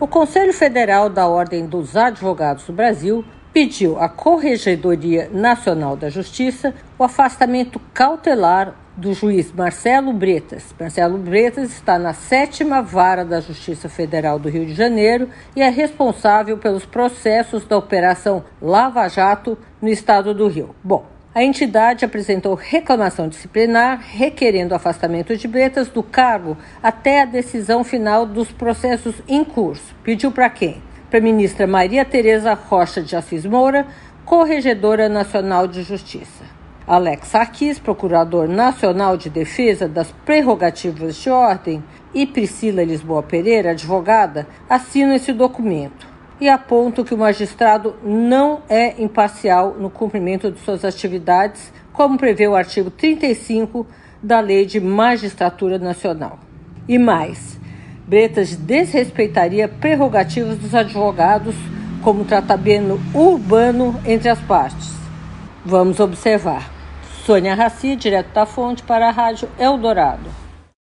O Conselho Federal da Ordem dos Advogados do Brasil pediu à Corregedoria Nacional da Justiça o afastamento cautelar do juiz Marcelo Bretas. Marcelo Bretas está na 7ª Vara da Justiça Federal do Rio de Janeiro e é responsável pelos processos da Operação Lava Jato no estado do Rio. A entidade apresentou reclamação disciplinar requerendo afastamento de Bretas do cargo até a decisão final dos processos em curso. Pediu para quem? Para a ministra Maria Teresa Rocha de Assis Moura, Corregedora Nacional de Justiça. Alex Arquiz, Procurador Nacional de Defesa das Prerrogativas de Ordem, e Priscila Lisboa Pereira, advogada, assinam esse documento e apontam que o magistrado não é imparcial no cumprimento de suas atividades, como prevê o artigo 35 da Lei de Magistratura Nacional. E mais, Bretas desrespeitaria prerrogativas dos advogados, como tratamento urbano entre as partes. Vamos observar. Sônia Rossi, direto da fonte, para a Rádio Eldorado.